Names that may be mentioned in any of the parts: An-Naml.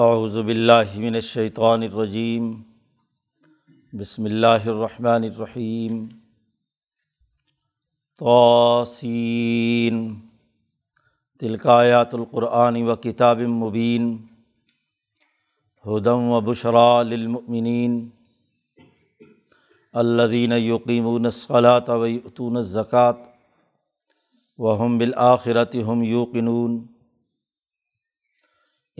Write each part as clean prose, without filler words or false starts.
اعوذ باللہ من الشیطان الرجیم، بسم اللہ الرحمن الرحیم۔ طاسین، تلک آیات القرآن و کتاب مبین، ہدی و بشریٰ للمؤمنین الذین یقیمون الصلاة و یؤتون الزکاة وہم بالآخرۃ ہم یوقنون۔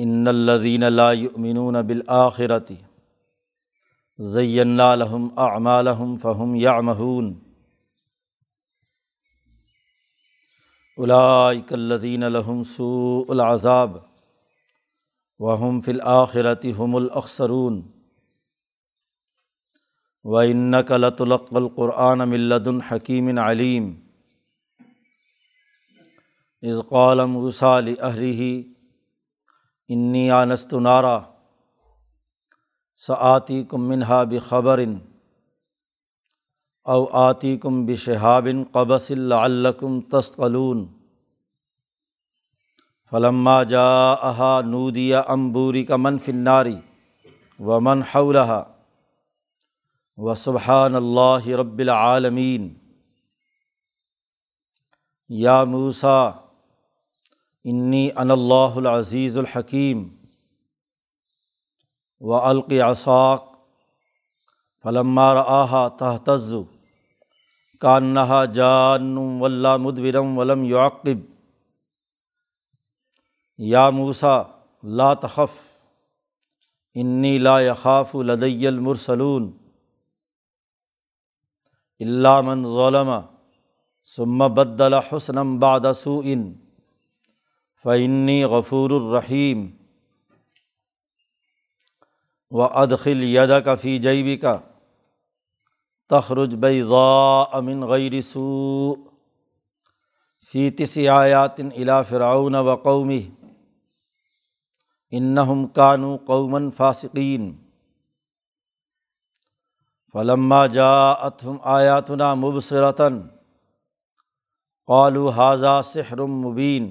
ان الذین لا یؤمنون بالآخرۃ زینا لہم اعمالہم فہم یعمہون۔ اولئک الذین لہم سوء العذاب وہم فی الآخرۃ ہم الاخسرون۔ وانک لتلقی القرآن من لدن حکیم علیم، اذ قال موسیٰ لأہلہ انی آنست نارا سآتیکم منہا بخبر او آتیکم بشہاب قبس لعلکم تثقلون۔ فلما جاءہا نودی ان بورک من فی النار ومن حولہا وسبحان اللہ رب العالمین۔ یا موسیٰ انی انا اللہ العزیز الحکیم والق عصاک فلما رآہا تہتز کانہا جان ولا مدبرا ولم یعقب۔ یا موسیٰ لا تخف انی لا یخاف لدی المرسلون۔ الا من ظلم ثم بدل حسنا بعد سوء فإنی غفور الرحیم۔ وأدخل یدک فی جیبک تخرج بیضاء من غیر سوء فی تسع آیات الی فرعون وقومہ انہم کانوا قوما فاسقین۔ فلما جاءتہم آیاتنا مبصرۃ قالوا ھذا سحر مبین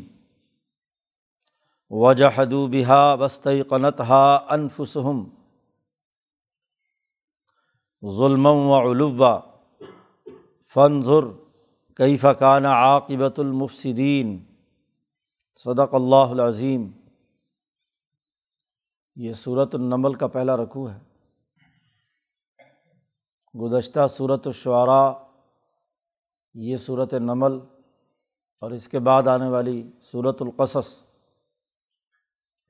وجحدوا بها واستيقنتها انفسهم ظلما وعلوا فانظر كيف كان عاقبة المفسدين۔ صدق اللہ العظیم۔ یہ سورۃ النمل کا پہلا رکوع ہے۔ گزشتہ سورۃ الشعراء، یہ سورۃ النمل اور اس کے بعد آنے والی سورۃ القصص،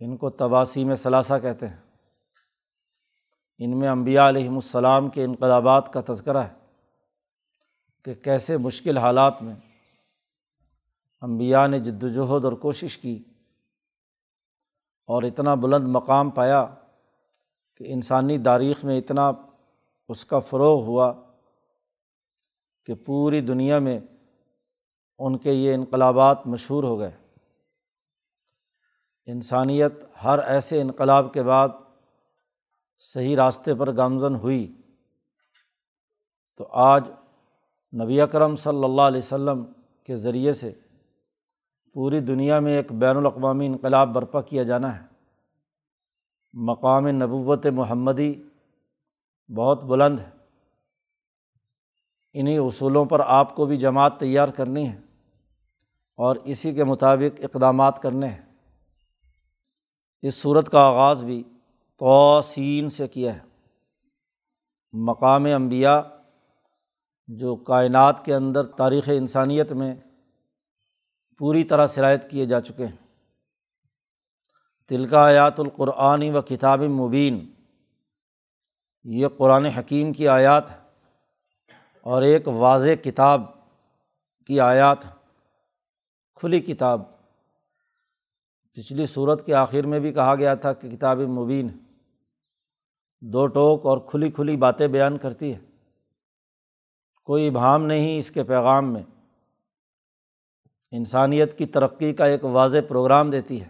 ان کو تواسیم ثلاثہ کہتے ہیں۔ ان میں انبیاء علیہم السلام کے انقلابات کا تذکرہ ہے کہ کیسے مشکل حالات میں انبیاء نے جد وجہد اور کوشش کی اور اتنا بلند مقام پایا کہ انسانی تاریخ میں اتنا اس کا فروغ ہوا کہ پوری دنیا میں ان کے یہ انقلابات مشہور ہو گئے۔ انسانیت ہر ایسے انقلاب کے بعد صحیح راستے پر گامزن ہوئی۔ تو آج نبی اکرم صلی اللہ علیہ وسلم کے ذریعے سے پوری دنیا میں ایک بین الاقوامی انقلاب برپا کیا جانا ہے۔ مقام نبوت محمدی بہت بلند ہے۔ انہی اصولوں پر آپ کو بھی جماعت تیار کرنی ہے اور اسی کے مطابق اقدامات کرنے ہیں۔ اس سورت کا آغاز بھی طاسین سے کیا ہے۔ مقام انبیاء جو کائنات کے اندر تاریخ انسانیت میں پوری طرح سرایت کیے جا چکے ہیں۔ تلک آیات القرآن و کتاب مبین، یہ قرآن حکیم کی آیات ہے اور ایک واضح کتاب کی آیات، کھلی کتاب۔ پچھلی صورت کے آخر میں بھی کہا گیا تھا کہ کتاب مبین دو ٹوک اور کھلی کھلی باتیں بیان کرتی ہے، کوئی ابہام نہیں اس کے پیغام میں، انسانیت کی ترقی کا ایک واضح پروگرام دیتی ہے۔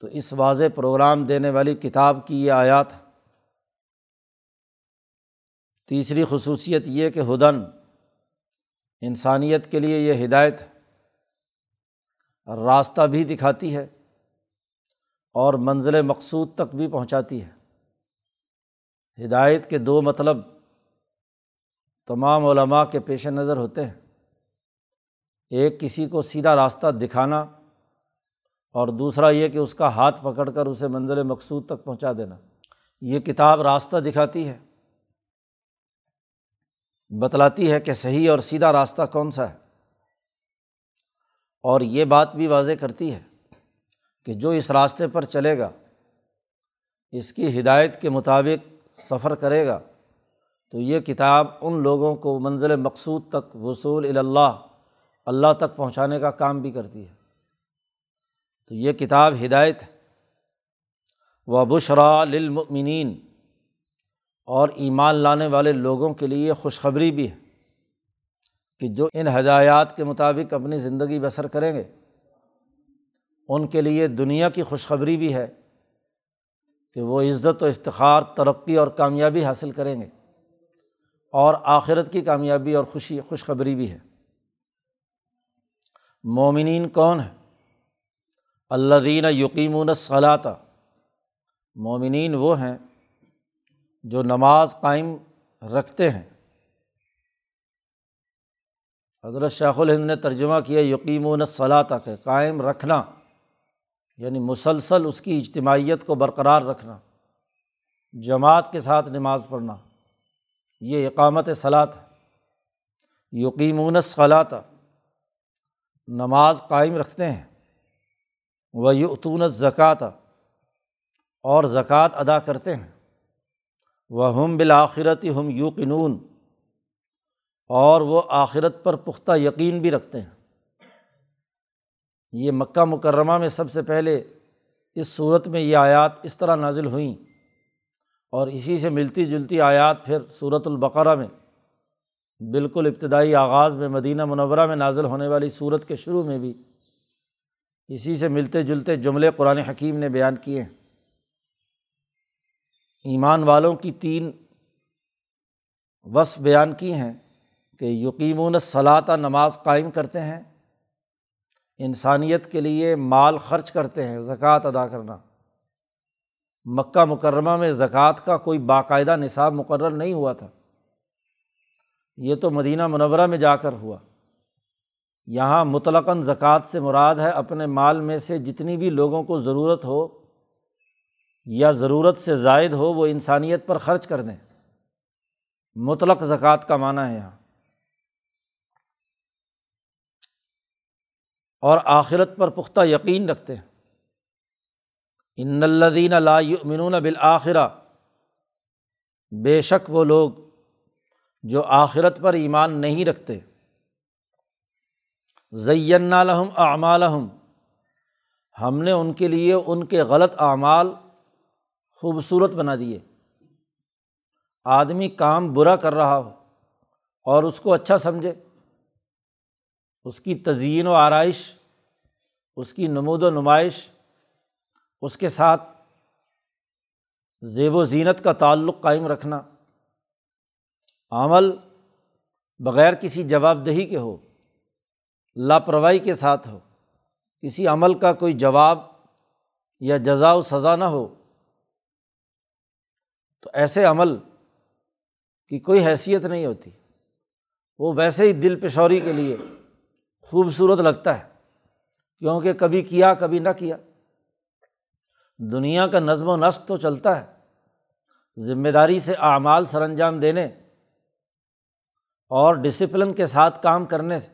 تو اس واضح پروگرام دینے والی کتاب کی یہ آیات۔ تیسری خصوصیت یہ کہ ہدن، انسانیت کے لیے یہ ہدایت راستہ بھی دکھاتی ہے اور منزل مقصود تک بھی پہنچاتی ہے۔ ہدایت کے دو مطلب تمام علماء کے پیش نظر ہوتے ہیں، ایک کسی کو سیدھا راستہ دکھانا اور دوسرا یہ کہ اس کا ہاتھ پکڑ کر اسے منزل مقصود تک پہنچا دینا۔ یہ کتاب راستہ دکھاتی ہے، بتلاتی ہے کہ صحیح اور سیدھا راستہ کون سا ہے، اور یہ بات بھی واضح کرتی ہے کہ جو اس راستے پر چلے گا، اس کی ہدایت کے مطابق سفر کرے گا، تو یہ کتاب ان لوگوں کو منزل مقصود تک، وصول الی اللہ، اللہ تک پہنچانے کا کام بھی کرتی ہے۔ تو یہ کتاب ہدایت ہے۔ وَبُشْرَىٰ لِلْمُؤْمِنِينَ، اور ایمان لانے والے لوگوں کے لیے خوشخبری بھی ہے کہ جو ان ہدایات کے مطابق اپنی زندگی بسر کریں گے، ان کے لیے دنیا کی خوشخبری بھی ہے کہ وہ عزت و افتخار، ترقی اور کامیابی حاصل کریں گے، اور آخرت کی کامیابی اور خوشخبری بھی ہے۔ مومنین کون ہیں؟ الذین یقیمون الصلاۃ، مومنین وہ ہیں جو نماز قائم رکھتے ہیں۔ حضرت شیخ الہند نے ترجمہ کیا یقیمون الصلاۃ کہ قائم رکھنا، یعنی مسلسل اس کی اجتماعیت کو برقرار رکھنا، جماعت کے ساتھ نماز پڑھنا، یہ اقامت صلاۃ ہے۔ یقیمون الصلاۃ، نماز قائم رکھتے ہیں۔ وَيُؤْتُونَ الزَّكَاةَ، اور زکوٰۃ ادا کرتے ہیں۔ وَهُمْ بِالْآخِرَةِ هُمْ يُوقِنُونَ، اور وہ آخرت پر پختہ یقین بھی رکھتے ہیں۔ یہ مکہ مکرمہ میں سب سے پہلے اس صورت میں یہ آیات اس طرح نازل ہوئیں، اور اسی سے ملتی جلتی آیات پھر سورۃ البقرہ میں، بالکل ابتدائی آغاز میں مدینہ منورہ میں نازل ہونے والی سورت کے شروع میں بھی اسی سے ملتے جلتے جملے قرآن حکیم نے بیان کیے ہیں۔ ایمان والوں کی تین وصف بیان کی ہیں کہ یقیمون الصلاۃ، نماز قائم کرتے ہیں، انسانیت کے لیے مال خرچ کرتے ہیں، زکوٰۃ ادا کرنا۔ مکہ مکرمہ میں زکوٰۃ کا کوئی باقاعدہ نصاب مقرر نہیں ہوا تھا، یہ تو مدینہ منورہ میں جا کر ہوا۔ یہاں مطلقاً زکوٰۃ سے مراد ہے اپنے مال میں سے جتنی بھی لوگوں کو ضرورت ہو یا ضرورت سے زائد ہو، وہ انسانیت پر خرچ کر دیں، مطلق زکوٰۃ کا معنی ہے یہاں۔ اور آخرت پر پختہ یقین رکھتے ہیں۔ ان الذین لا یؤمنون بالآخرہ، بے شک وہ لوگ جو آخرت پر ایمان نہیں رکھتے۔ زینا لہم اعمالہم، ہم نے ان کے لیے ان کے غلط اعمال خوبصورت بنا دیے۔ آدمی کام برا کر رہا ہو اور اس کو اچھا سمجھے، اس کی تزئین و آرائش، اس کی نمود و نمائش، اس کے ساتھ زیب و زینت کا تعلق قائم رکھنا، عمل بغیر کسی جواب دہی کے ہو، لاپرواہی کے ساتھ ہو، کسی عمل کا کوئی جواب یا جزا و سزا نہ ہو، تو ایسے عمل کی کوئی حیثیت نہیں ہوتی، وہ ویسے ہی دل پشوری کے لیے خوبصورت لگتا ہے، کیونکہ کبھی کیا کبھی نہ کیا۔ دنیا کا نظم و نسق تو چلتا ہے، ذمہ داری سے اعمال سر انجام دینے اور ڈسپلن کے ساتھ کام کرنے سے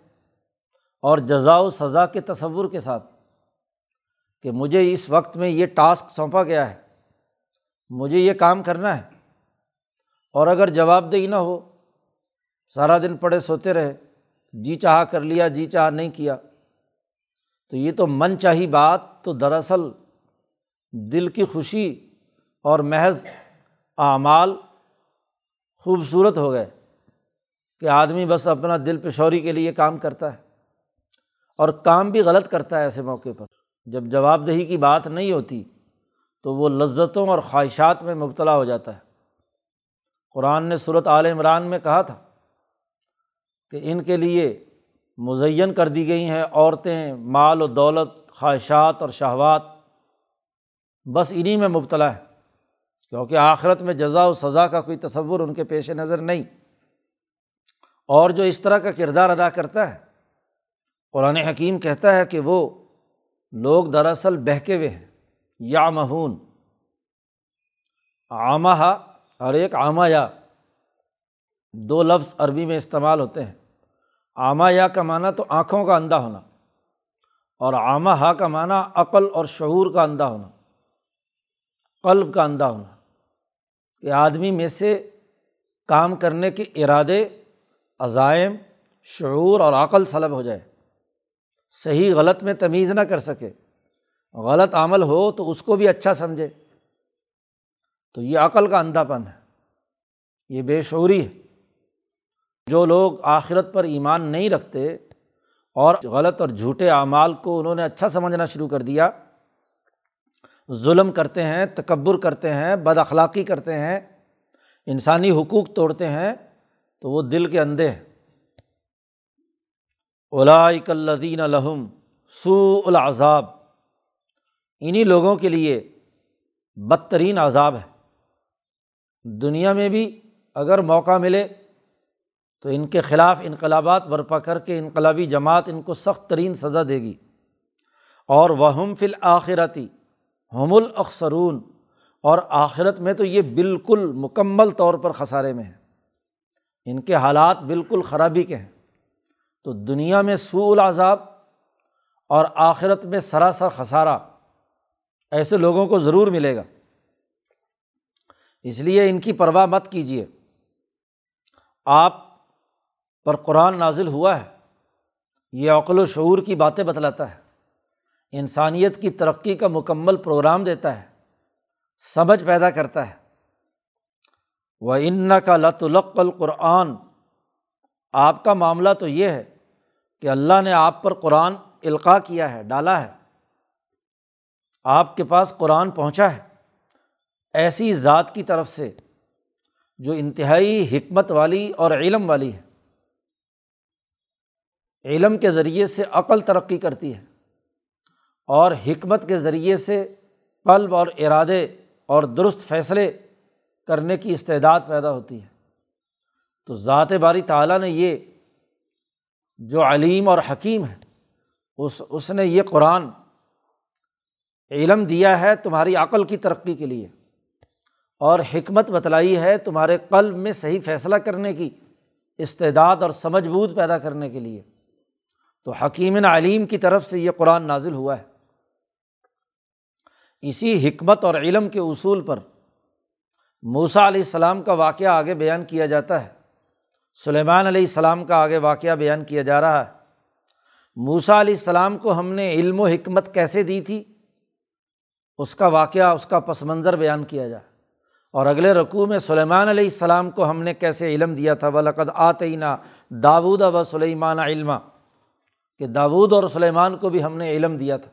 اور جزا و سزا کے تصور کے ساتھ کہ مجھے اس وقت میں یہ ٹاسک سونپا گیا ہے، مجھے یہ کام کرنا ہے، اور اگر جواب دہی نہ ہو، سارا دن پڑے سوتے رہے، جی چاہا کر لیا، جی چاہا نہیں کیا، تو یہ تو من چاہی بات تو دراصل دل کی خوشی اور محض اعمال خوبصورت ہو گئے کہ آدمی بس اپنا دل پشوری کے لیے کام کرتا ہے، اور کام بھی غلط کرتا ہے۔ ایسے موقع پر جب جواب دہی کی بات نہیں ہوتی تو وہ لذتوں اور خواہشات میں مبتلا ہو جاتا ہے۔ قرآن نے سورۃ آل عمران میں کہا تھا کہ ان کے لیے مزین کر دی گئی ہیں عورتیں، مال و دولت، خواہشات اور شہوات، بس انہی میں مبتلا ہے، کیونکہ آخرت میں جزا و سزا کا کوئی تصور ان کے پیش نظر نہیں۔ اور جو اس طرح کا کردار ادا کرتا ہے، قرآن حکیم کہتا ہے کہ وہ لوگ دراصل بہکے ہوئے ہیں، یعمہون، عامہ اور ایک عامیہ، دو لفظ عربی میں استعمال ہوتے ہیں۔ عامیہ کا معنی تو آنکھوں کا اندھا ہونا، اور عامہ کا معنی عقل اور شعور کا اندھا ہونا، قلب کا اندھا ہونا، کہ آدمی میں سے کام کرنے کے ارادے، عزائم، شعور اور عقل سلب ہو جائے، صحیح غلط میں تمیز نہ کر سکے، غلط عمل ہو تو اس کو بھی اچھا سمجھے، تو یہ عقل کا اندھا پن ہے، یہ بے شعوری ہے۔ جو لوگ آخرت پر ایمان نہیں رکھتے اور غلط اور جھوٹے اعمال کو انہوں نے اچھا سمجھنا شروع کر دیا، ظلم کرتے ہیں، تکبر کرتے ہیں، بد اخلاقی کرتے ہیں، انسانی حقوق توڑتے ہیں، تو وہ دل کے اندھے ہیں۔ اولئک الذین لہم سوء العذاب، انہی لوگوں کے لیے بدترین عذاب ہے۔ دنیا میں بھی اگر موقع ملے تو ان کے خلاف انقلابات برپا کر کے انقلابی جماعت ان کو سخت ترین سزا دے گی، اور وہم فی الآخرۃ ہم الاخسرون، اور آخرت میں تو یہ بالکل مکمل طور پر خسارے میں ہیں، ان کے حالات بالکل خرابی کے ہیں۔ تو دنیا میں سوء العذاب اور آخرت میں سراسر خسارہ ایسے لوگوں کو ضرور ملے گا، اس لیے ان کی پرواہ مت کیجیے۔ آپ پر قرآن نازل ہوا ہے، یہ عقل و شعور کی باتیں بتلاتا ہے، انسانیت کی ترقی کا مکمل پروگرام دیتا ہے، سمجھ پیدا کرتا ہے۔ وَإِنَّكَ لَتُلَقَّى الْقُرْآنَ، آپ کا معاملہ تو یہ ہے کہ اللہ نے آپ پر قرآن القاء کیا ہے، ڈالا ہے، آپ کے پاس قرآن پہنچا ہے ایسی ذات کی طرف سے جو انتہائی حکمت والی اور علم والی ہے۔ علم کے ذریعے سے عقل ترقی کرتی ہے، اور حکمت کے ذریعے سے قلب اور ارادے اور درست فیصلے کرنے کی استعداد پیدا ہوتی ہے۔ تو ذات باری تعالیٰ نے یہ جو علیم اور حکیم ہے، اس نے یہ قرآن علم دیا ہے تمہاری عقل کی ترقی کے لیے، اور حکمت بتلائی ہے تمہارے قلب میں صحیح فیصلہ کرنے کی استعداد اور سمجھ بوجھ پیدا کرنے کے لیے۔ تو حکیم علیم کی طرف سے یہ قرآن نازل ہوا ہے۔ اسی حکمت اور علم کے اصول پر موسیٰ علیہ السلام کا واقعہ آگے بیان کیا جاتا ہے، سلیمان علیہ السلام کا آگے واقعہ بیان کیا جا رہا ہے۔ موسیٰ علیہ السلام کو ہم نے علم و حکمت کیسے دی تھی، اس کا واقعہ، اس کا پس منظر بیان کیا جائے، اور اگلے رکوع میں سلیمان علیہ السلام کو ہم نے کیسے علم دیا تھا، وَلَقَدْ آتَيْنَا دَاوُودَ وَسُلَيْمَانَ عِلْمًا، کہ داود اور سلیمان کو بھی ہم نے علم دیا تھا۔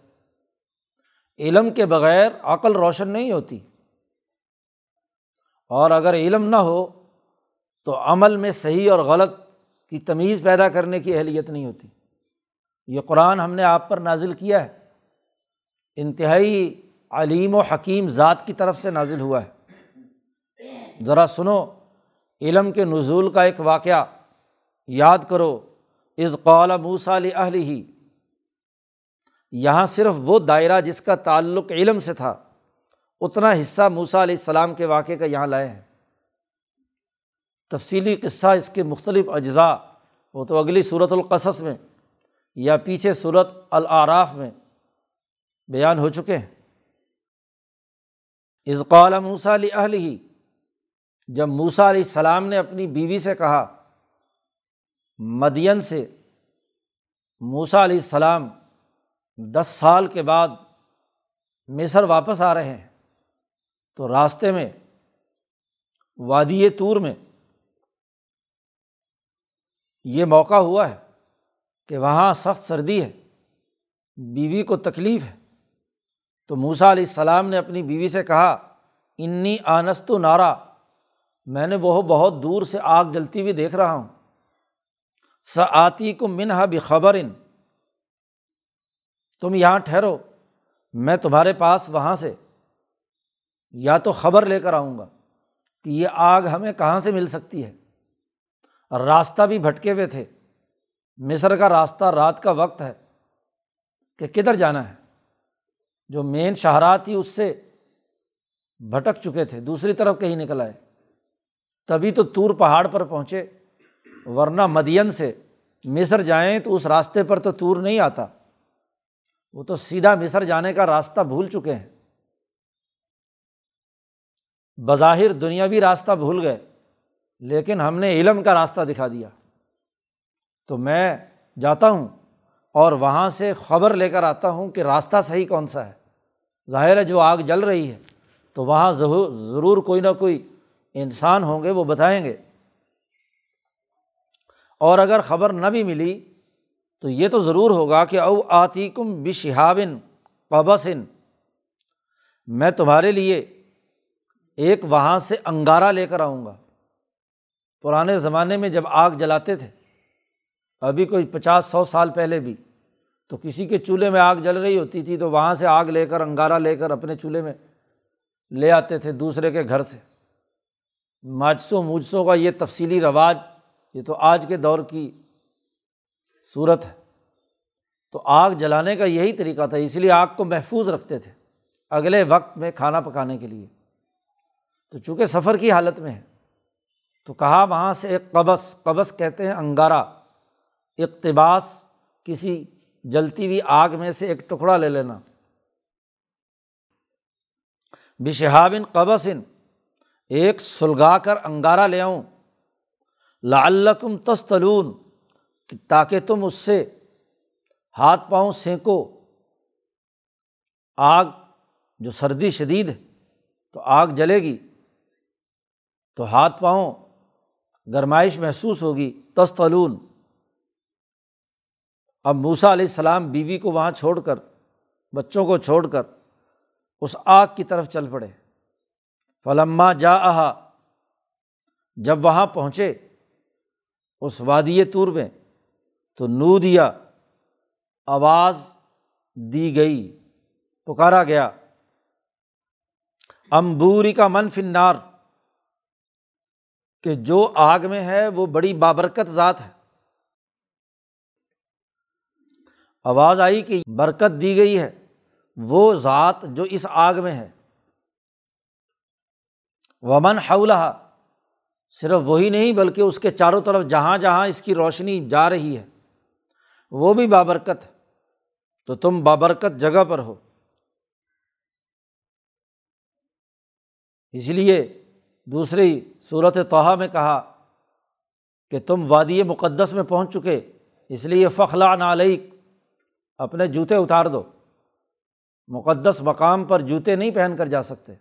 علم کے بغیر عقل روشن نہیں ہوتی، اور اگر علم نہ ہو تو عمل میں صحیح اور غلط کی تمیز پیدا کرنے کی اہلیت نہیں ہوتی۔ یہ قرآن ہم نے آپ پر نازل کیا ہے، انتہائی علیم و حکیم ذات کی طرف سے نازل ہوا ہے۔ ذرا سنو علم کے نزول کا ایک واقعہ یاد کرو، اذ قال موسیٰ لأہلہ، یہاں صرف وہ دائرہ جس کا تعلق علم سے تھا، اتنا حصہ موسیٰ علیہ السلام کے واقعے کا یہاں لائے ہیں۔ تفصیلی قصہ اس کے مختلف اجزاء وہ تو اگلی سورۃ القصص میں یا پیچھے سورۃ الاعراف میں بیان ہو چکے ہیں۔ اذ قال موسیٰ لأہلہ، جب موسیٰ علیہ السلام نے اپنی بیوی سے کہا، مدین سے موسیٰ علیہ السلام 10 سال کے بعد مصر واپس آ رہے ہیں، تو راستے میں وادی طور میں یہ موقع ہوا ہے کہ وہاں سخت سردی ہے، بیوی کو تکلیف ہے، تو موسیٰ علیہ السلام نے اپنی بیوی سے کہا، انی آنست نارا، میں نے وہ بہت دور سے آگ جلتی ہوئی دیکھ رہا ہوں، سآتیکم منہا بخبر، تم یہاں ٹھہرو، میں تمہارے پاس وہاں سے یا تو خبر لے کر آؤں گا کہ یہ آگ ہمیں کہاں سے مل سکتی ہے۔ راستہ بھی بھٹکے ہوئے تھے، مصر کا راستہ، رات کا وقت ہے کہ کدھر جانا ہے، جو مین شاہراہ تھی اس سے بھٹک چکے تھے، دوسری طرف کہیں نکل آئے، تبھی تو طور پہاڑ پر پہنچے، ورنہ مدین سے مصر جائیں تو اس راستے پر تو طور نہیں آتا، وہ تو سیدھا مصر جانے کا راستہ بھول چکے ہیں، بظاہر دنیاوی راستہ بھول گئے لیکن ہم نے علم کا راستہ دکھا دیا۔ تو میں جاتا ہوں اور وہاں سے خبر لے کر آتا ہوں کہ راستہ صحیح کون سا ہے۔ ظاہر ہے جو آگ جل رہی ہے تو وہاں ضرور کوئی نہ کوئی انسان ہوں گے، وہ بتائیں گے، اور اگر خبر نہ بھی ملی تو یہ تو ضرور ہوگا کہ او آتیکم بشہاب قبس، میں تمہارے لیے ایک وہاں سے انگارہ لے کر آؤں گا۔ پرانے زمانے میں جب آگ جلاتے تھے، ابھی کوئی 50-100 سال پہلے بھی، تو کسی کے چولہے میں آگ جل رہی ہوتی تھی تو وہاں سے آگ لے کر، انگارہ لے کر اپنے چولہے میں لے آتے تھے دوسرے کے گھر سے۔ ماجسوں موجسوں کا یہ تفصیلی رواج، یہ تو آج کے دور کی صورت ہے۔ تو آگ جلانے کا یہی طریقہ تھا، اس لیے آگ کو محفوظ رکھتے تھے اگلے وقت میں کھانا پکانے کے لیے۔ تو چونکہ سفر کی حالت میں ہے تو کہا وہاں سے ایک قبس، قبس کہتے ہیں انگارہ، اقتباس، کسی جلتی ہوئی آگ میں سے ایک ٹکڑا لے لینا۔ بشہاب قبس، ایک سلگا کر انگارہ لے آؤں، لعلکم تصطلون، تاکہ تم اس سے ہاتھ پاؤں سینکو۔ آگ جو سردی شدید ہے تو آگ جلے گی تو ہاتھ پاؤں گرمائش محسوس ہوگی، تصطلون۔ اب موسیٰ علیہ السلام بیوی کو وہاں چھوڑ کر، بچوں کو چھوڑ کر اس آگ کی طرف چل پڑے۔ فلما جاءہا، جب وہاں پہنچے اس وادی طور میں، تو نودیا، آواز دی گئی، پکارا گیا، امبوری کا من فی النار، کہ جو آگ میں ہے وہ بڑی بابرکت ذات ہے۔ آواز آئی کہ برکت دی گئی ہے وہ ذات جو اس آگ میں ہے۔ ومن حولہا، صرف وہی نہیں بلکہ اس کے چاروں طرف جہاں جہاں اس کی روشنی جا رہی ہے وہ بھی بابرکت ہے، تو تم بابرکت جگہ پر ہو۔ اس لیے دوسری سورۃ طہ میں کہا کہ تم وادی مقدس میں پہنچ چکے، اس لیے فخلع نعلیک، اپنے جوتے اتار دو۔ مقدس مقام پر جوتے نہیں پہن کر جا سکتے،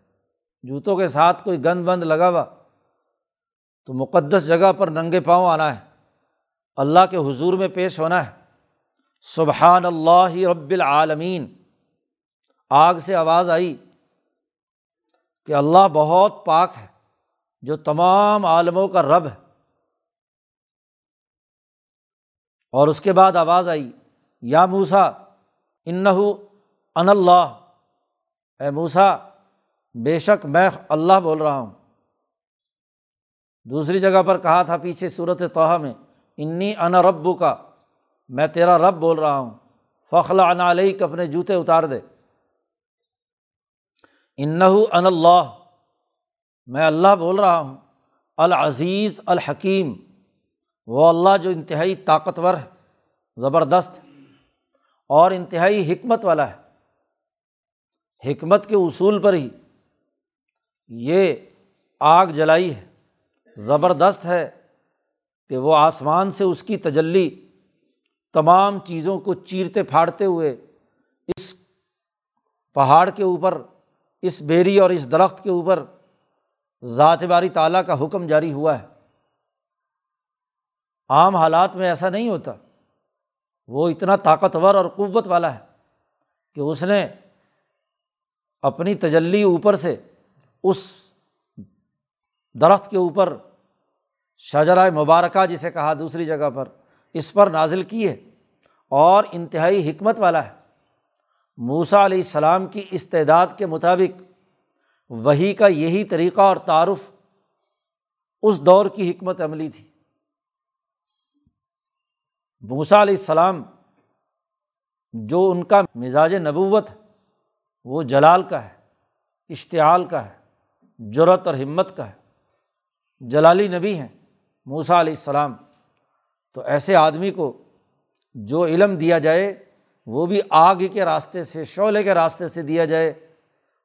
جوتوں کے ساتھ کوئی گند بند لگا ہوا، تو مقدس جگہ پر ننگے پاؤں آنا ہے، اللہ کے حضور میں پیش ہونا ہے۔ سبحان اللہ رب العالمین، آگ سے آواز آئی کہ اللہ بہت پاک ہے جو تمام عالموں کا رب ہے۔ اور اس کے بعد آواز آئی یا موسیٰ انہ ان اللہ، اے موسیٰ بے شک میں اللہ بول رہا ہوں۔ دوسری جگہ پر کہا تھا پیچھے سورۃ طہ میں انی انا ربک، میں تیرا رب بول رہا ہوں، فاخلع نعلیک، اپنے جوتے اتار دے۔ انہ انا اللہ، میں اللہ بول رہا ہوں، العزیز الحکیم، وہ اللہ جو انتہائی طاقتور ہے، زبردست، اور انتہائی حکمت والا ہے۔ حکمت کے اصول پر ہی یہ آگ جلائی ہے، زبردست ہے کہ وہ آسمان سے اس کی تجلی تمام چیزوں کو چیرتے پھاڑتے ہوئے اس پہاڑ کے اوپر، اس بیری اور اس درخت کے اوپر ذات باری تعالیٰ کا حکم جاری ہوا ہے۔ عام حالات میں ایسا نہیں ہوتا، وہ اتنا طاقتور اور قوت والا ہے کہ اس نے اپنی تجلی اوپر سے اس درخت کے اوپر، شجرہ مبارکہ جسے کہا دوسری جگہ پر، اس پر نازل کی ہے، اور انتہائی حکمت والا ہے۔ موسیٰ علیہ السلام کی استعداد کے مطابق وحی کا یہی طریقہ اور تعارف اس دور کی حکمت عملی تھی۔ موسیٰ علیہ السلام جو ان کا مزاج نبوت وہ جلال کا ہے، اشتعال کا ہے، جرأت اور ہمت کا ہے، جلالی نبی ہیں موسیٰ علیہ السلام۔ تو ایسے آدمی کو جو علم دیا جائے وہ بھی آگ کے راستے سے، شعلے کے راستے سے دیا جائے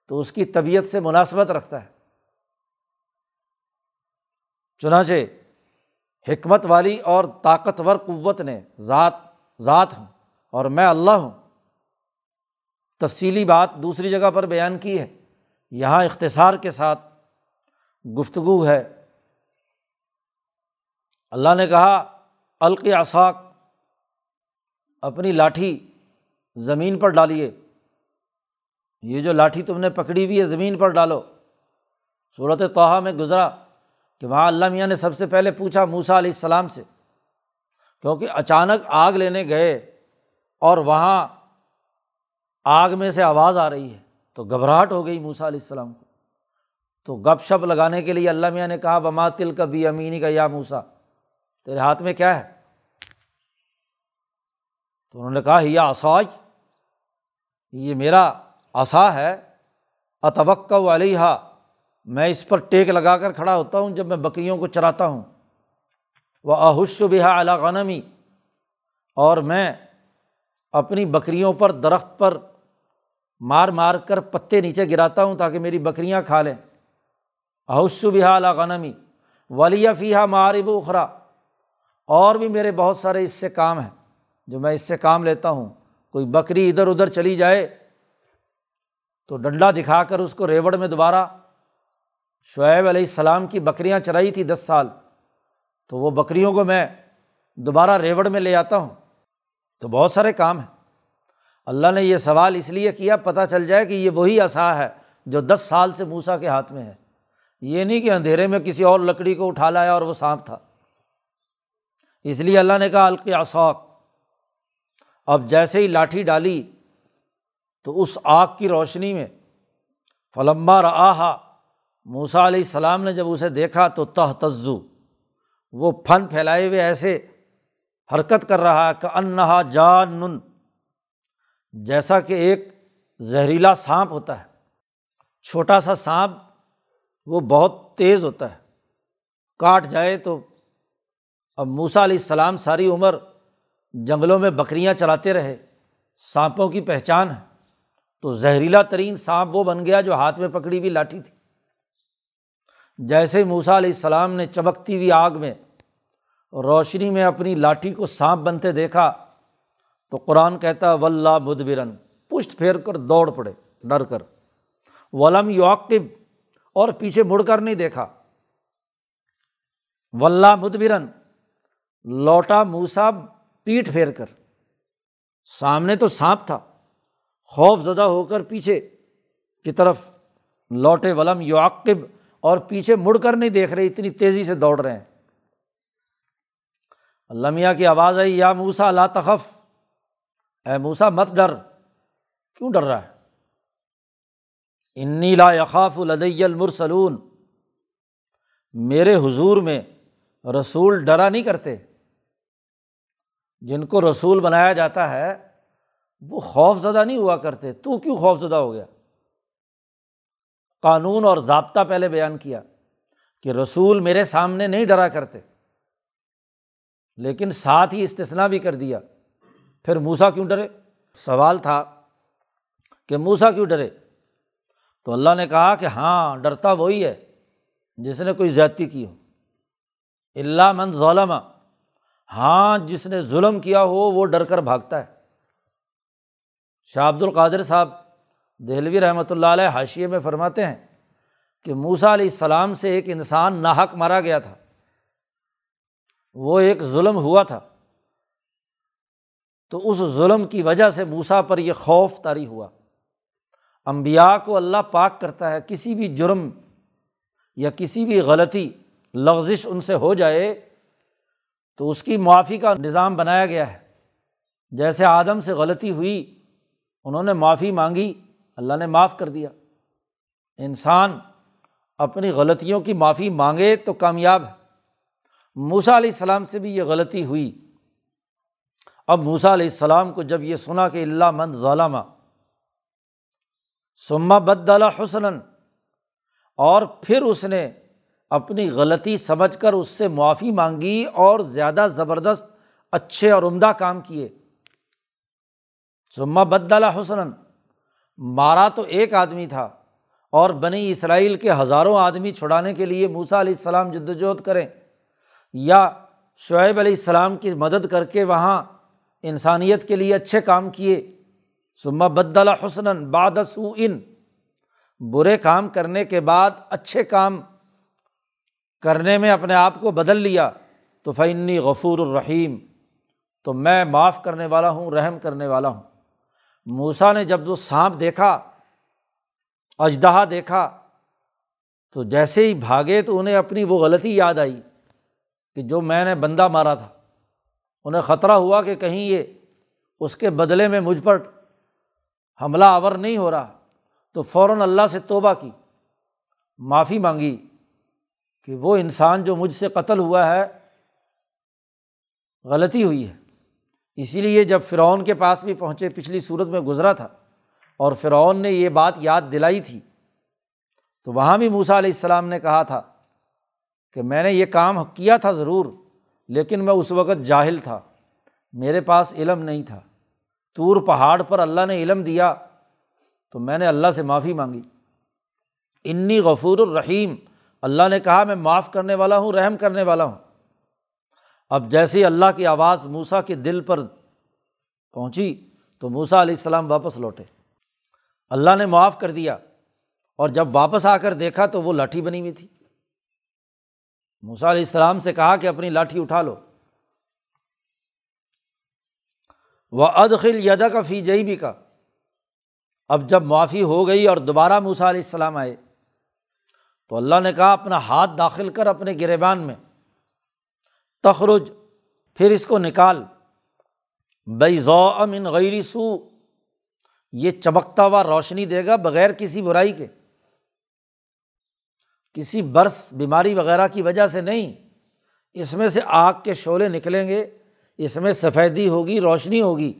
تو اس کی طبیعت سے مناسبت رکھتا ہے۔ چنانچہ حکمت والی اور طاقتور قوت نے، ذات ہوں اور میں اللہ ہوں، تفصیلی بات دوسری جگہ پر بیان کی ہے، یہاں اختصار کے ساتھ گفتگو ہے۔ اللہ نے کہا القی عصاک، اپنی لاٹھی زمین پر ڈالیے، یہ جو لاٹھی تم نے پکڑی ہوئی ہے زمین پر ڈالو۔ سورۃ طٰہٰ میں گزرا کہ وہاں اللہ میاں نے سب سے پہلے پوچھا موسیٰ علیہ السلام سے، کیونکہ اچانک آگ لینے گئے اور وہاں آگ میں سے آواز آ رہی ہے تو گھبراہٹ ہو گئی موسیٰ علیہ السلام کو، تو گپ شپ لگانے کے لیے اللہ میاں نے کہا وما تلک بیمینک یا موسیٰ، تیرے ہاتھ میں کیا ہے؟ تو انہوں نے کہا ہی عصای، یہ میرا عصا ہے، اتوقع علیہا، میں اس پر ٹیک لگا کر کھڑا ہوتا ہوں جب میں بکریوں کو چراتا ہوں، وأحش بہا علی غنمی، اور میں اپنی بکریوں پر درخت پر مار مار کر پتے نیچے گراتا ہوں تاکہ میری بکریاں کھا لیں۔ أحش بہا علی غنمی ولی فیہا معارب اخرى، اور بھی میرے بہت سارے اس سے کام ہیں جو میں اس سے کام لیتا ہوں، کوئی بکری ادھر ادھر چلی جائے تو ڈنڈا دکھا کر اس کو ریوڑ میں دوبارہ، شعیب علیہ السلام کی بکریاں چرائی تھی 10 سال، تو وہ بکریوں کو میں دوبارہ ریوڑ میں لے آتا ہوں، تو بہت سارے کام ہیں۔ اللہ نے یہ سوال اس لیے کیا پتہ چل جائے کہ یہ وہی عصا ہے جو 10 سال سے موسیٰ کے ہاتھ میں ہے، یہ نہیں کہ اندھیرے میں کسی اور لکڑی کو اٹھا لایا اور وہ سانپ تھا۔ اس لیے اللہ نے کہا القی عصاک، اب جیسے ہی لاٹھی ڈالی تو اس آگ کی روشنی میں، فلما رآہا، موسیٰ علیہ السلام نے جب اسے دیکھا تو تہتز، وہ پھن پھیلائے ہوئے ایسے حرکت کر رہا ہے، کأنہا جان، جیسا کہ ایک زہریلا سانپ ہوتا ہے، چھوٹا سا سانپ، وہ بہت تیز ہوتا ہے، کاٹ جائے تو۔ اب موسیٰ علیہ السلام ساری عمر جنگلوں میں بکریاں چلاتے رہے، سانپوں کی پہچان ہے، تو زہریلا ترین سانپ وہ بن گیا جو ہاتھ میں پکڑی ہوئی لاٹھی تھی۔ جیسے موسیٰ علیہ السلام نے چمکتی ہوئی آگ میں، روشنی میں اپنی لاٹھی کو سانپ بنتے دیکھا تو قرآن کہتا وَلَّا مُدْبِرًا، پشت پھیر کر دوڑ پڑے ڈر کر، وَلَمْ يُعَقِّبْ، اور پیچھے مڑ کر نہیں دیکھا، وَلَّا مُدْبِرًا، لوٹا موسیٰ پیٹھ پھیر کر، سامنے تو سانپ تھا، خوف زدہ ہو کر پیچھے کی طرف لوٹے، وَلَمْ يُعَقِّبْ، اور پیچھے مڑ کر نہیں دیکھ رہے، اتنی تیزی سے دوڑ رہے ہیں۔ اللہ میاں کی آواز آئی یا موسیٰ لا تخف، اے موسیٰ مت ڈر۔ کیوں ڈر رہا ہے؟ انی لا یخاف لدی المرسلون، میرے حضور میں رسول ڈرا نہیں کرتے، جن کو رسول بنایا جاتا ہے وہ خوف زدہ نہیں ہوا کرتے، تو کیوں خوف زدہ ہو گیا؟ قانون اور ضابطہ پہلے بیان کیا کہ رسول میرے سامنے نہیں ڈرا کرتے، لیکن ساتھ ہی استثناء بھی کر دیا، پھر موسیٰ کیوں ڈرے؟ سوال تھا کہ موسیٰ کیوں ڈرے؟ تو اللہ نے کہا کہ ہاں ڈرتا وہی ہے جس نے کوئی زیادتی کی ہو، الا من ظلم، ہاں جس نے ظلم کیا ہو وہ ڈر کر بھاگتا ہے۔ شاہ عبد القادر صاحب دہلوی رحمۃ اللہ علیہ حاشیے میں فرماتے ہیں کہ موسیٰ علیہ السلام سے ایک انسان ناحق مارا گیا تھا، وہ ایک ظلم ہوا تھا، تو اس ظلم کی وجہ سے موسیٰ پر یہ خوف طاری ہوا۔ انبیاء کو اللہ پاک کرتا ہے، کسی بھی جرم یا کسی بھی غلطی لغزش ان سے ہو جائے تو اس کی معافی کا نظام بنایا گیا ہے۔ جیسے آدم سے غلطی ہوئی، انہوں نے معافی مانگی، اللہ نے معاف کر دیا۔ انسان اپنی غلطیوں کی معافی مانگے تو کامیاب ہے۔ موسیٰ علیہ السلام سے بھی یہ غلطی ہوئی، اب موسیٰ علیہ السلام کو جب یہ سنا کہ الا من ظلم ثم بدل حسنا، اور پھر اس نے اپنی غلطی سمجھ کر اس سے معافی مانگی اور زیادہ زبردست اچھے اور عمدہ کام کیے۔ ثم بدل حسنا، مارا تو ایک آدمی تھا اور بنی اسرائیل کے ہزاروں آدمی چھڑانے کے لیے موسیٰ علیہ السلام جدوجہد کریں یا شعیب علیہ السلام کی مدد کر کے وہاں انسانیت کے لیے اچھے کام کیے۔ ثم بدل حسنا بعد سوء، برے کام کرنے کے بعد اچھے کام کرنے میں اپنے آپ کو بدل لیا تو فإنی غفور الرحیم، تو میں معاف کرنے والا ہوں، رحم کرنے والا ہوں۔ موسیٰ نے جب وہ سانپ دیکھا، اژدہا دیکھا، تو جیسے ہی بھاگے تو انہیں اپنی وہ غلطی یاد آئی کہ جو میں نے بندہ مارا تھا، انہیں خطرہ ہوا کہ کہیں یہ اس کے بدلے میں مجھ پر حملہ آور نہیں ہو رہا، تو فوراً اللہ سے توبہ کی، معافی مانگی کہ وہ انسان جو مجھ سے قتل ہوا ہے غلطی ہوئی ہے۔ اسی لیے جب فرعون کے پاس بھی پہنچے، پچھلی صورت میں گزرا تھا، اور فرعون نے یہ بات یاد دلائی تھی، تو وہاں بھی موسیٰ علیہ السلام نے کہا تھا کہ میں نے یہ کام کیا تھا ضرور، لیکن میں اس وقت جاہل تھا، میرے پاس علم نہیں تھا، طور پہاڑ پر اللہ نے علم دیا تو میں نے اللہ سے معافی مانگی۔ انی غفور الرحیم، اللہ نے کہا میں معاف کرنے والا ہوں، رحم کرنے والا ہوں۔ اب جیسے اللہ کی آواز موسیٰ کے دل پر پہنچی تو موسیٰ علیہ السلام واپس لوٹے، اللہ نے معاف کر دیا، اور جب واپس آ کر دیکھا تو وہ لاٹھی بنی ہوئی تھی۔ موسیٰ علیہ السلام سے کہا کہ اپنی لاٹھی اٹھا لو، وَأَدْخِلْ يَدَكَ فِي جَيْبِكَ۔ اب جب معافی ہو گئی اور دوبارہ موسیٰ علیہ السلام آئے تو اللہ نے کہا اپنا ہاتھ داخل کر اپنے گریبان میں، تخرج، پھر اس کو نکال، بَيْضَاءَ مِنْ غَيْرِ سُوءٍ، یہ چمکتا ہوا روشنی دے گا بغیر کسی برائی کے، کسی برس بیماری وغیرہ کی وجہ سے نہیں، اس میں سے آگ کے شعلے نکلیں گے، اس میں سفیدی ہوگی، روشنی ہوگی۔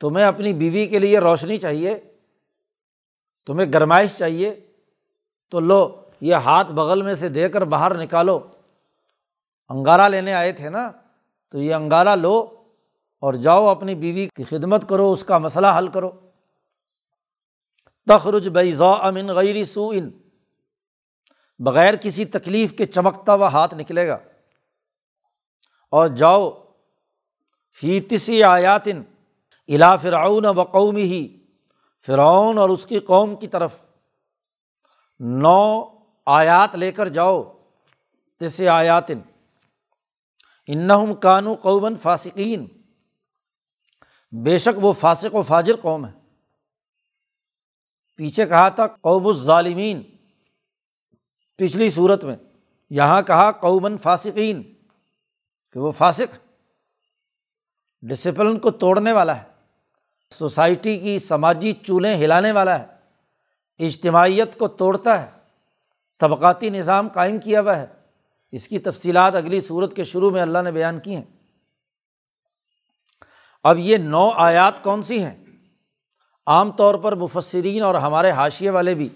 تمہیں اپنی بیوی کے لیے روشنی چاہیے، تمہیں گرمائش چاہیے، تو لو یہ ہاتھ بغل میں سے دے کر باہر نکالو۔ انگارہ لینے آئے تھے نا، تو یہ انگارہ لو اور جاؤ اپنی بیوی کی خدمت کرو، اس کا مسئلہ حل کرو۔ تخرج بیضاء من غیر سوء، بغیر کسی تکلیف کے چمکتا ہوا ہاتھ نکلے گا۔ اور جاؤ فی تسع آیات الی فرعون و قومہ، فرعون اور اس کی قوم کی طرف 9 آیات لے کر جاؤ، 9 آیات۔ انہم کانوا قوما فاسقین، بے شک وہ فاسق و فاجر قوم ہے۔ پیچھے کہا تھا قوم الظالمین، پچھلی صورت میں، یہاں کہا قوما فاسقین کہ وہ فاسق، ڈسپلن کو توڑنے والا ہے، سوسائٹی کی سماجی چولیں ہلانے والا ہے، اجتماعیت کو توڑتا ہے، طبقاتی نظام قائم کیا ہوا ہے۔ اس کی تفصیلات اگلی صورت کے شروع میں اللہ نے بیان کی ہیں۔ اب یہ 9 آیات کون سی ہیں؟ عام طور پر مفسرین اور ہمارے حاشیے والے بھی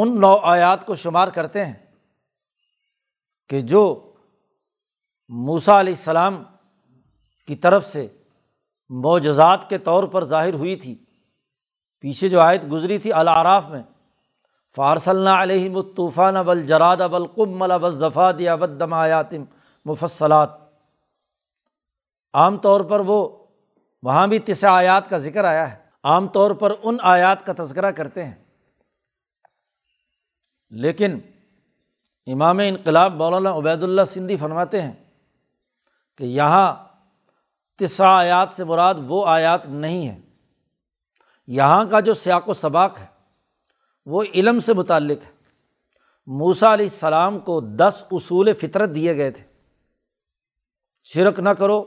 ان 9 آیات کو شمار کرتے ہیں کہ جو موسیٰ علیہ السلام کی طرف سے معجزات کے طور پر ظاہر ہوئی تھی۔ پیچھے جو آیت گزری تھی الاعراف میں، فارسلنا علیہم الطوفان والجراد والقمل والضفادع والدم آیات مفصلات، عام طور پر وہاں بھی 9 آیات کا ذکر آیا ہے، عام طور پر ان آیات کا تذکرہ کرتے ہیں، لیکن امام انقلاب مولانا عبید اللہ سندھی فرماتے ہیں کہ یہاں 9 آیات سے مراد وہ آیات نہیں ہے، یہاں کا جو سیاق و سباق ہے وہ علم سے متعلق ہے۔ موسیٰ علیہ السلام کو 10 اصول فطرت دیے گئے تھے، شرک نہ کرو،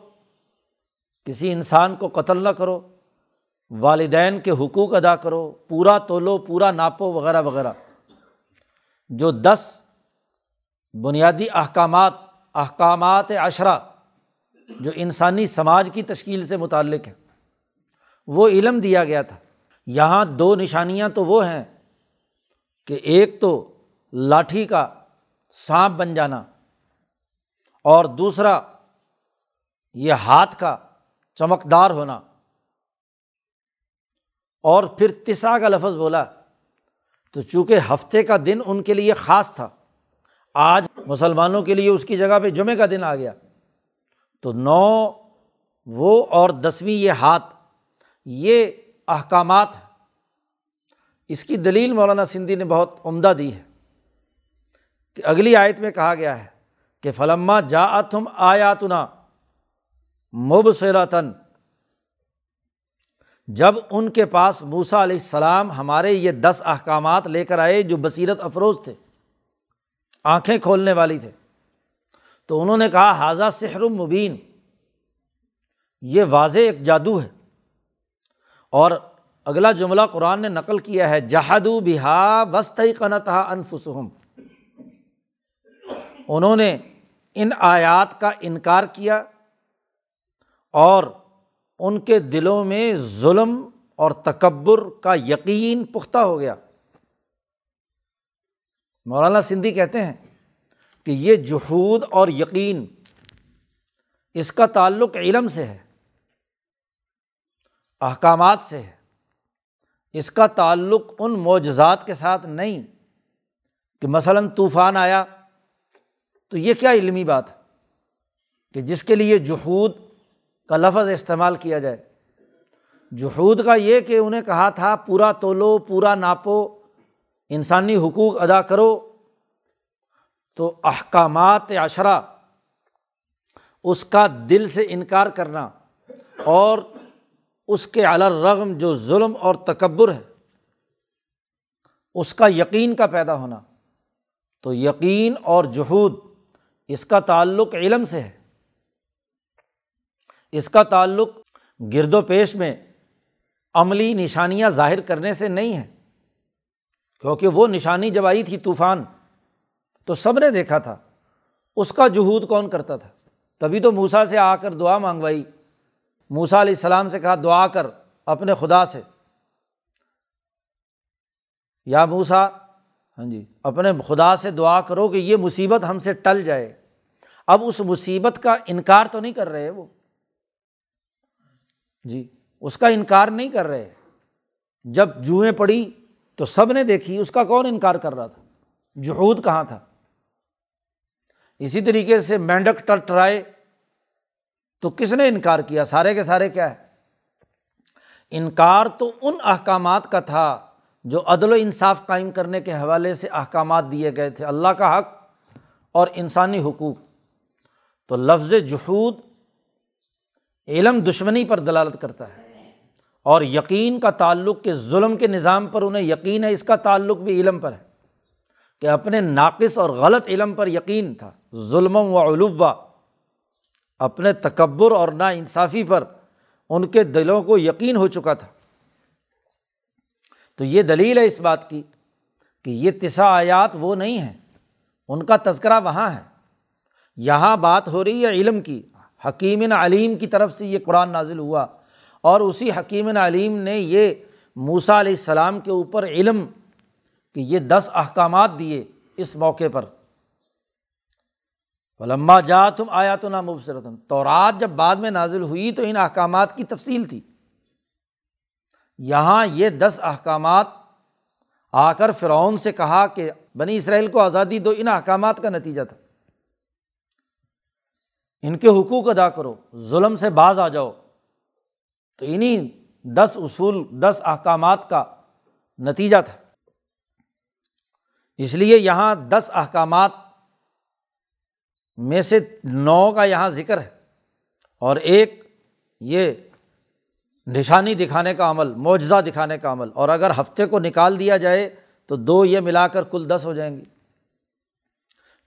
کسی انسان کو قتل نہ کرو، والدین کے حقوق ادا کرو، پورا تولو، پورا ناپو وغیرہ وغیرہ، جو 10 بنیادی احکامات عشرہ جو انسانی سماج کی تشکیل سے متعلق ہیں، وہ علم دیا گیا تھا۔ یہاں 2 نشانیاں تو وہ ہیں کہ ایک تو لاٹھی کا سانپ بن جانا، اور دوسرا یہ ہاتھ کا چمکدار ہونا، اور پھر تسعہ کا لفظ بولا۔ تو چونکہ ہفتے کا دن ان کے لیے خاص تھا، آج مسلمانوں کے لیے اس کی جگہ پہ جمعہ کا دن آ گیا، تو 9 وہ اور 10ویں یہ ہاتھ، یہ احکامات ہیں۔ اس کی دلیل مولانا سندھی نے بہت عمدہ دی ہے کہ اگلی آیت میں کہا گیا ہے کہ فلما جاءتھم آیاتنا مبصرۃً، جب ان کے پاس موسیٰ علیہ السلام ہمارے یہ 10 احکامات لے کر آئے جو بصیرت افروز تھے، آنکھیں کھولنے والی تھے، تو انہوں نے کہا ھذا سحر مبین، یہ واضح ایک جادو ہے۔ اور اگلا جملہ قرآن نے نقل کیا ہے جحدوا بہا واستیقنتھا انفسہم، انہوں نے ان آیات کا انکار کیا اور ان کے دلوں میں ظلم اور تکبر کا یقین پختہ ہو گیا۔ مولانا سندھی کہتے ہیں کہ یہ جحود اور یقین، اس کا تعلق علم سے ہے، احکامات سے ہے، اس کا تعلق ان معجزات کے ساتھ نہیں کہ مثلاً طوفان آیا تو یہ کیا علمی بات ہے کہ جس کے لیے جحود کا لفظ استعمال کیا جائے۔ جحود کا یہ کہ انہیں کہا تھا پورا تولو، پورا ناپو، انسانی حقوق ادا کرو، تو احکامات عشرہ اس کا دل سے انکار کرنا، اور اس کے علی الرغم جو ظلم اور تکبر ہے اس کا یقین کا پیدا ہونا۔ تو یقین اور جحود اس کا تعلق علم سے ہے، اس کا تعلق گرد و پیش میں عملی نشانیاں ظاہر کرنے سے نہیں ہے، کیونکہ وہ نشانی جب آئی تھی طوفان تو سب نے دیکھا تھا، اس کا جحود کون کرتا تھا؟ تبھی تو موسیٰ سے آ کر دعا مانگوائی، موسیٰ علیہ السلام سے کہا دعا کر اپنے خدا سے، یا موسیٰ اپنے خدا سے دعا کرو کہ یہ مصیبت ہم سے ٹل جائے۔ اب اس مصیبت کا انکار تو نہیں کر رہے وہ، اس کا انکار نہیں کر رہے، جب جوئیں پڑی تو سب نے دیکھی، اس کا کون انکار کر رہا تھا؟ جحود کہاں تھا؟ اسی طریقے سے مینڈک ٹرٹرائے تو کس نے انکار کیا؟ سارے کے سارے کیا ہے؟ انکار تو ان احکامات کا تھا جو عدل و انصاف قائم کرنے کے حوالے سے احکامات دیے گئے تھے، اللہ کا حق اور انسانی حقوق۔ تو لفظ جحود علم دشمنی پر دلالت کرتا ہے، اور یقین کا تعلق کہ ظلم کے نظام پر انہیں یقین ہے، اس کا تعلق بھی علم پر ہے کہ اپنے ناقص اور غلط علم پر یقین تھا، ظلم و علو، اپنے تکبر اور ناانصافی پر ان کے دلوں کو یقین ہو چکا تھا۔ تو یہ دلیل ہے اس بات کی کہ یہ 9 آیات وہ نہیں ہیں، ان کا تذکرہ وہاں ہے، یہاں بات ہو رہی ہے علم کی۔ حکیم علیم کی طرف سے یہ قرآن نازل ہوا، اور اسی حکیم علیم نے یہ موسیٰ علیہ السلام کے اوپر علم کہ یہ 10 احکامات دیے اس موقع پر۔ فلما جاءتھم آیاتنا مبصرۃً، تورات جب بعد میں نازل ہوئی تو ان احکامات کی تفصیل تھی، یہاں یہ 10 احکامات آ کر فرعون سے کہا کہ بنی اسرائیل کو آزادی دو، ان احکامات کا نتیجہ تھا، ان کے حقوق ادا کرو، ظلم سے باز آ جاؤ۔ تو انہی 10 اصول، 10 احکامات کا نتیجہ تھا، اس لیے یہاں 10 احکامات میں سے 9 کا یہاں ذکر ہے، اور ایک یہ نشانی دکھانے کا عمل، معجزہ دکھانے کا عمل، اور اگر ہفتے کو نکال دیا جائے تو 2 یہ ملا کر کل 10 ہو جائیں گی۔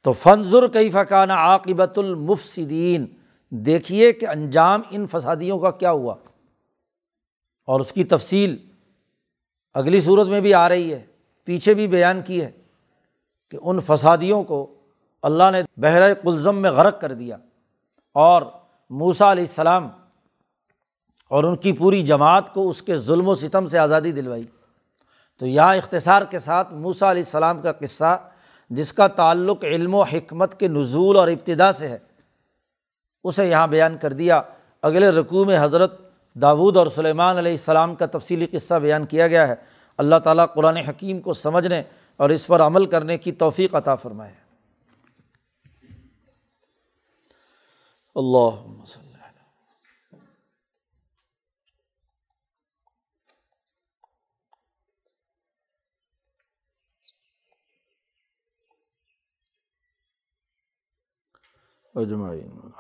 تو فانظر کیف کان عاقبۃ المفسدین، دیکھیے کہ انجام ان فسادیوں کا کیا ہوا۔ اور اس کی تفصیل اگلی صورت میں بھی آ رہی ہے، پیچھے بھی بیان کی ہے کہ ان فسادیوں کو اللہ نے بحر قلزم میں غرق کر دیا، اور موسیٰ علیہ السلام اور ان کی پوری جماعت کو اس کے ظلم و ستم سے آزادی دلوائی۔ تو یہاں اختصار کے ساتھ موسیٰ علیہ السلام کا قصہ جس کا تعلق علم و حکمت کے نزول اور ابتدا سے ہے، اسے یہاں بیان کر دیا۔ اگلے رکوع میں حضرت داود اور سلیمان علیہ السلام کا تفصیلی قصہ بیان کیا گیا ہے۔ اللہ تعالیٰ قرآن حکیم کو سمجھنے اور اس پر عمل کرنے کی توفیق عطا فرمائے۔ اللہم صلی اللہ علیہ وسلم۔ اجمعین۔